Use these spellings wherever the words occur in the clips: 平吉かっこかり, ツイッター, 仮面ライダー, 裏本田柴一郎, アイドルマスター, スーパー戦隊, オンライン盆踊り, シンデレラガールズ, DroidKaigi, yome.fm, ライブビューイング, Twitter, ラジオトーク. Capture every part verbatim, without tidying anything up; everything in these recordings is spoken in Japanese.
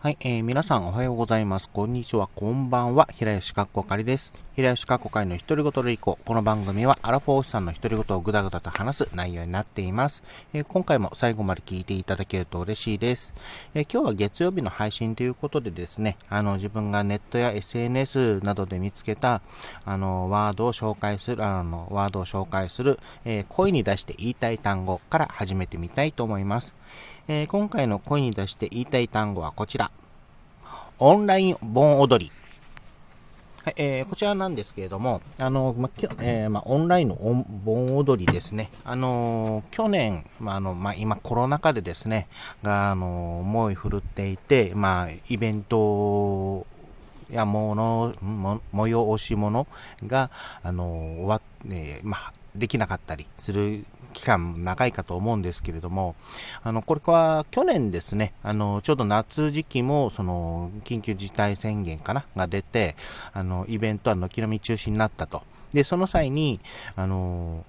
はい、えー、皆さんおはようございます。こんにちは、こんばんは。平吉かっこかりです。平吉かっこかりの独り言でいこう。この番組はアラフォーおじさんの独り言をぐだぐだと話す内容になっています、えー。今回も最後まで聞いていただけると嬉しいです、えー。今日は月曜日の配信ということでですね、あの自分がネットや エスエヌエス などで見つけたあのワードを紹介する、あのワードを紹介する、えー、声に出して言いたい単語から始めてみたいと思います。えー、今回の声に出して言いたい単語はこちら。オンライン盆踊り。はい、えー、こちらなんですけれども、あの、ま、えー、ま、オンラインの盆踊りですね。あのー、去年、ま、あの、ま、今コロナ禍でですね、が、あのー、猛威振るっていて、ま、イベントやもの、も、催し物が、あのー、終わっ、えー、ま、できなかったりする期間長いかと思うんですけれども、あのこれは去年ですね、あのちょうど夏時期もその緊急事態宣言かなが出て、あのイベントは軒並み中止になったと。でその際にあの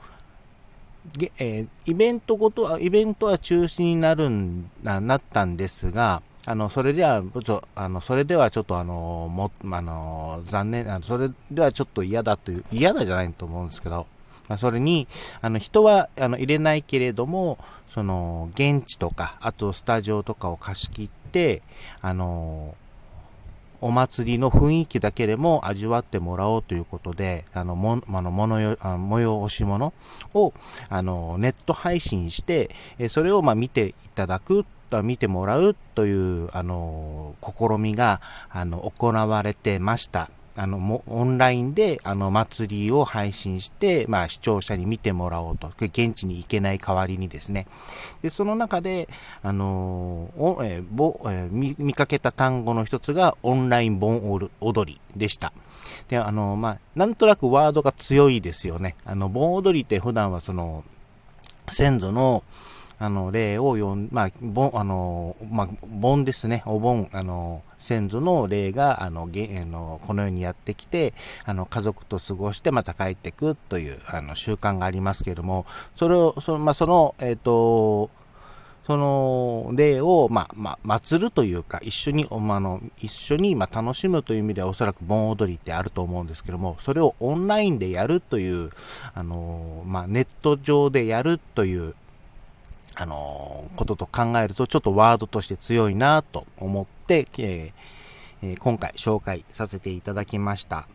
げ、えー、イベントごとはイベントは中止になるんな、なったんですが。あのそれではあのそれではちょっとあのもあの残念あのそれではちょっと嫌だという嫌だじゃないと思うんですけど。それに、あの、人は、あの、入れないけれども、その、現地とか、あとスタジオとかを貸し切って、あの、お祭りの雰囲気だけでも味わってもらおうということで、あの、も、あの、ものよ、あの、催し物を、あの、ネット配信して、それを、ま、見ていただく、見てもらうという、あの、試みが、あの、行われてました。あのもオンラインであの祭りを配信して、まあ、視聴者に見てもらおうと、現地に行けない代わりにですね。でその中で、あのーおえーぼえー、見, 見かけた単語の一つがオンライン盆踊りでした。であのーまあ、なんとなくワードが強いですよね。あの盆踊りって普段はその先祖のあの、例を読ん、まあ、盆、あの、まあ、盆ですね。お盆、あの、先祖の例が、あの、げ、あの、この世にやってきて、あの、家族と過ごして、また帰ってくという、あの、習慣がありますけれども、それを、その、まあ、その、えっと、その例を、まあ、まあ、祭るというか、一緒に、まあの、一緒に、まあ、楽しむという意味では、おそらく盆踊りってあると思うんですけども、それをオンラインでやるという、あの、まあ、ネット上でやるという、あのー、ことと考えるとちょっとワードとして強いなと思って、えー、今回紹介させていただきました。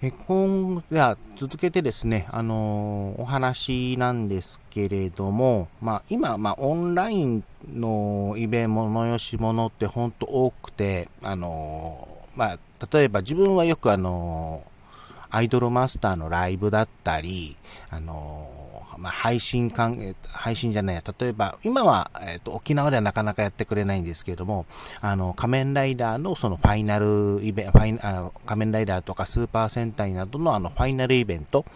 え今では続けてですね、あのー、お話なんですけれども、まあ、今、まあ、オンラインのイベント催し物って本当多くて、あのーまあ、例えば自分はよく、あのー、アイドルマスターのライブだったり、あのーまあ、配信関、配信じゃないや、例えば、今は、えっと、沖縄ではなかなかやってくれないんですけれども、あの、仮面ライダーのそのファイナルイベント、ファイナ、あの、仮面ライダーとかスーパー戦隊などのあの、ファイナルイベント、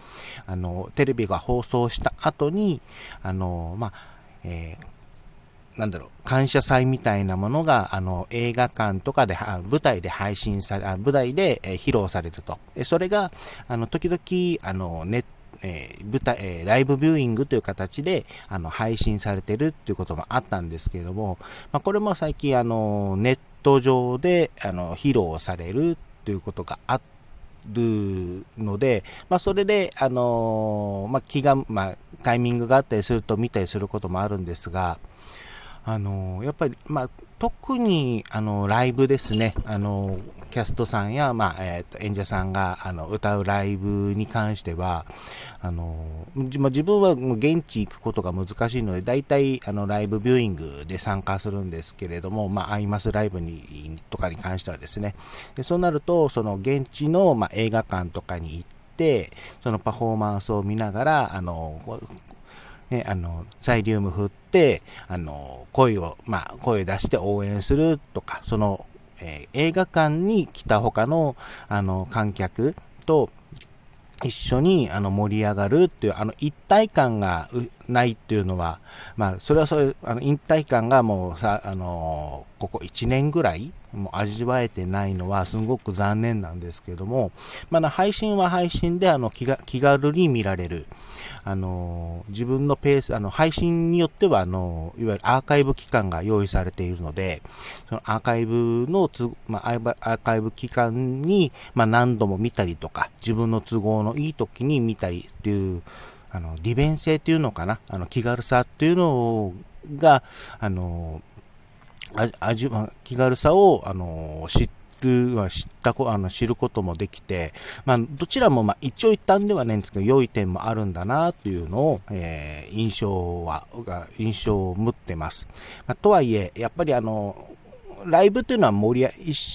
あの、テレビが放送した後に、あの、まあ、えーなんだろう、感謝祭みたいなものが、あの、映画館とかで、舞台で配信され、舞台で、えー、披露されると。それが、あの、時々、あの、ネット、えー、舞台、えー、ライブビューイングという形で、あの、配信されてるっていうこともあったんですけれども、まあ、これも最近、あの、ネット上で、あの、披露されるっていうことがあるので、まあ、それで、あの、まあ、気が、まあ、タイミングがあったりすると見たりすることもあるんですが、あの、やっぱり、まあ、特に、あの、ライブですね。あの、キャストさんや、まあ、えっと、演者さんが、あの、歌うライブに関しては、あの、まあ、自分はもう現地行くことが難しいので、大体、あの、ライブビューイングで参加するんですけれども、まあ、アイマスライブに、とかに関してはですね。で、そうなると、その、現地の、まあ、映画館とかに行って、そのパフォーマンスを見ながら、あの、ね、あの、サイリウム振って、あの、声を、まあ、声出して応援するとか、その、えー、映画館に来た他の、あの、観客と一緒に、あの、盛り上がるっていう、あの、一体感が、ないっていうのは、まあ、それはそういうあの引退感がもうさ、あのー、ここいちねんぐらいもう味わえてないのはすごく残念なんですけども、まあ、配信は配信であの 気が、気軽に見られる、あのー、自分のペース、あの配信によってはあのいわゆるアーカイブ期間が用意されているので、そのアーカイブのつ、まあ、アーカイブ期間に、まあ、何度も見たりとか自分の都合のいい時に見たりっていうあの利便性っていうのかな、あの気軽さっていうのがあの味気軽さをあの知るは知ったあの知ることもできて、まあ、どちらもまあ一長一短ではないんですけど良い点もあるんだなというのを、えー、印象は印象を持ってます。まあ、とはいえやっぱりあのライブというのは盛り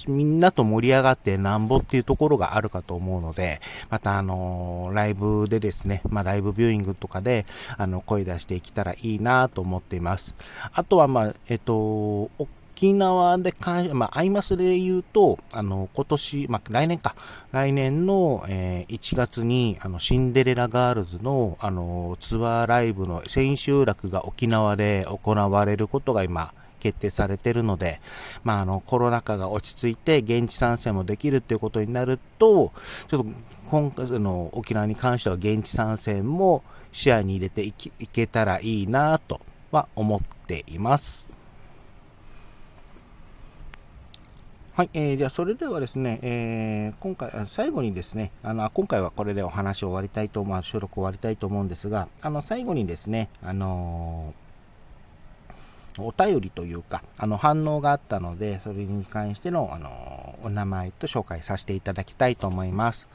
みんなと盛り上がってなんぼっていうところがあるかと思うので、またあのー、ライブでですね、まあ、ライブビューイングとかであの声出していけたらいいなと思っています。あとはまあえっと沖縄でかん、まあ、アイマスで言うと、あの、今年、まあ、来年か、来年の、えー、いちがつに、あの、シンデレラガールズの、あの、ツアーライブの千秋楽が沖縄で行われることが今、決定されているので、まあ、あのコロナ禍が落ち着いて現地参戦もできるということになると、ちょっと今回の沖縄に関しては現地参戦も視野に入れていき、いけたらいいなとは思っています。はい、えー、じゃあそれではですね、えー、今回最後にですね、あの今回はこれでお話を終わりたいと、まあ、収録終わりたいと思うんですが、あの最後にですね、あのーお便りというか、あの反応があったので、それに関しての、あのお名前と紹介させていただきたいと思います。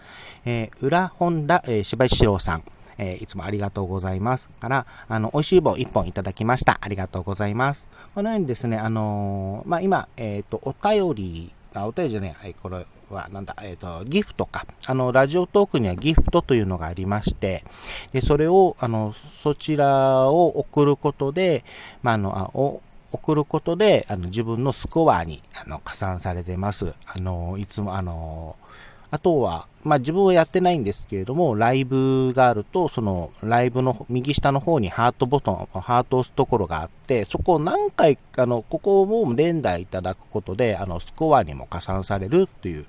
えー、裏本田、えー、柴一郎さん、えー、いつもありがとうございます。から、あの、美味しい棒いっぽんいただきました。ありがとうございます。このようにですね、あのー、まあ、今、えっと、お便り、あ、お便りじゃねえ、はい、これは、なんだ、えっと、ギフトか。あの、ラジオトークにはギフトというのがありまして、で、それを、あの、そちらを送ることで、まあ、あの、あお、送ることで、あの、自分のスコアに、あの、加算されてます。あの、いつも、あの、あとは、まあ、自分はやってないんですけれども、ライブがあると、その、ライブの右下の方にハートボタン、ハートを押すところがあって、そこを何回、あの、ここを連打いただくことで、あの、スコアにも加算されるっていう、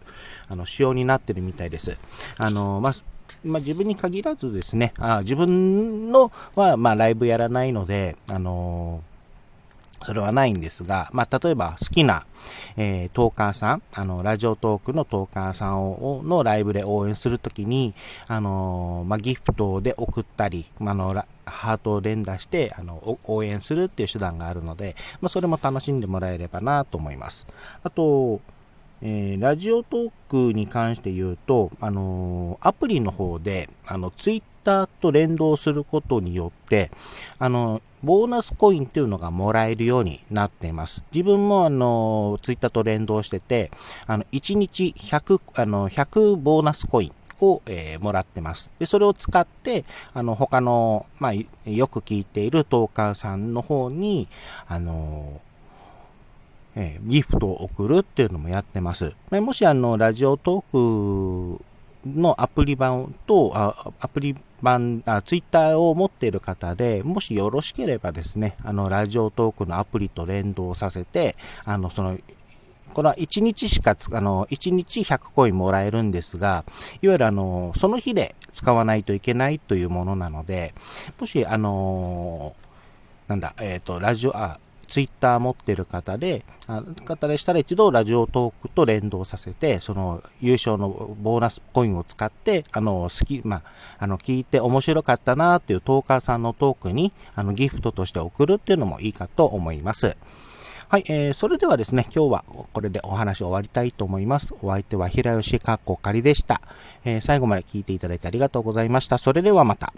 あの、仕様になってるみたいです。あの、まあ、まあ、自分に限らずですね、あ自分のは、まあ、ライブやらないので、あのー、それはないんですが、まあ、例えば好きな、えー、トーカーさん、あの、ラジオトークのトーカーさんを、のライブで応援するときに、あのー、まあ、ギフトで送ったり、まあの、ハートを連打して、あの、応援するっていう手段があるので、まあ、それも楽しんでもらえればなと思います。あと、えー、ラジオトークに関して言うと、あのー、アプリの方で、あの、ツイッターと連動することによって、あのー、ボーナスコインっていうのがもらえるようになっています。自分もあの、ツイッターと連動してて、あの、いちにちひゃく、あの、ひゃくボーナスコインを、えー、もらってます。で、それを使って、あの、他の、まあ、よく聞いているトーカーさんの方に、あの、えー、ギフトを送るっていうのもやってます。まあ、もしあの、ラジオトークのアプリ版と、あアプリ版あ、ツイッターを持っている方で、もしよろしければですね、あの、ラジオトークのアプリと連動させて、あの、その、これはいちにちしか、あの、いちにちひゃくコインもらえるんですが、いわゆるあの、その日で使わないといけないというものなので、もし、あの、なんだ、えっと、ラジオ、あ、ツイッター持ってる方で、あ方でしたら一度ラジオトークと連動させて、その優勝のボーナスコインを使って、あの、好き、まあ、あの、聞いて面白かったなーっていうトーカーさんのトークに、あの、ギフトとして送るっていうのもいいかと思います。はい、えー、それではですね、今日はこれでお話を終わりたいと思います。お相手は平吉かっこかりでした。えー、最後まで聞いていただいてありがとうございました。それではまた。